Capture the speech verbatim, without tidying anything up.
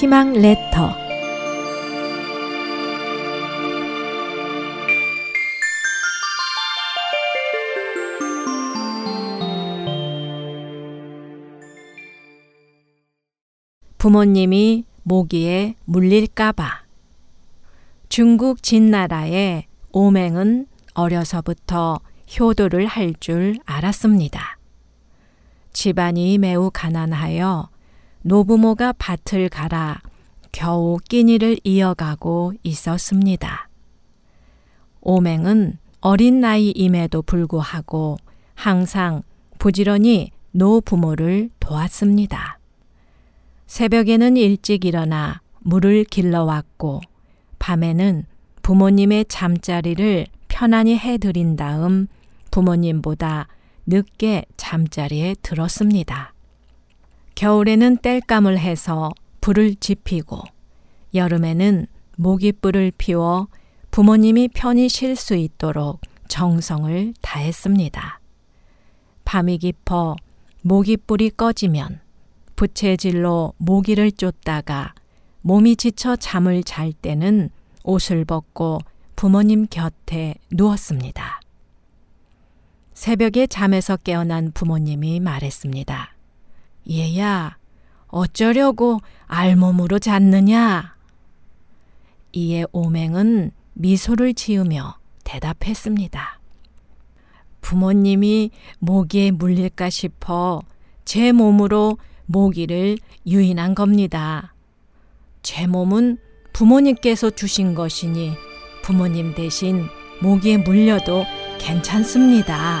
희망 레터. 부모님이 모기에 물릴까봐. 중국 진나라의 오맹은 어려서부터 효도를 할 줄 알았습니다. 집안이 매우 가난하여 노부모가 밭을 갈아 겨우 끼니를 이어가고 있었습니다. 오맹은 어린 나이임에도 불구하고 항상 부지런히 노부모를 도왔습니다. 새벽에는 일찍 일어나 물을 길러왔고 밤에는 부모님의 잠자리를 편안히 해드린 다음 부모님보다 늦게 잠자리에 들었습니다. 겨울에는 땔감을 해서 불을 지피고 여름에는 모깃불을 피워 부모님이 편히 쉴 수 있도록 정성을 다했습니다. 밤이 깊어 모깃불이 꺼지면 부채질로 모기를 쫓다가 몸이 지쳐 잠을 잘 때는 옷을 벗고 부모님 곁에 누웠습니다. 새벽에 잠에서 깨어난 부모님이 말했습니다. 얘야, 어쩌려고 알몸으로 잤느냐? 이에 오맹은 미소를 지으며 대답했습니다. 부모님이 모기에 물릴까 싶어 제 몸으로 모기를 유인한 겁니다. 제 몸은 부모님께서 주신 것이니 부모님 대신 모기에 물려도 괜찮습니다.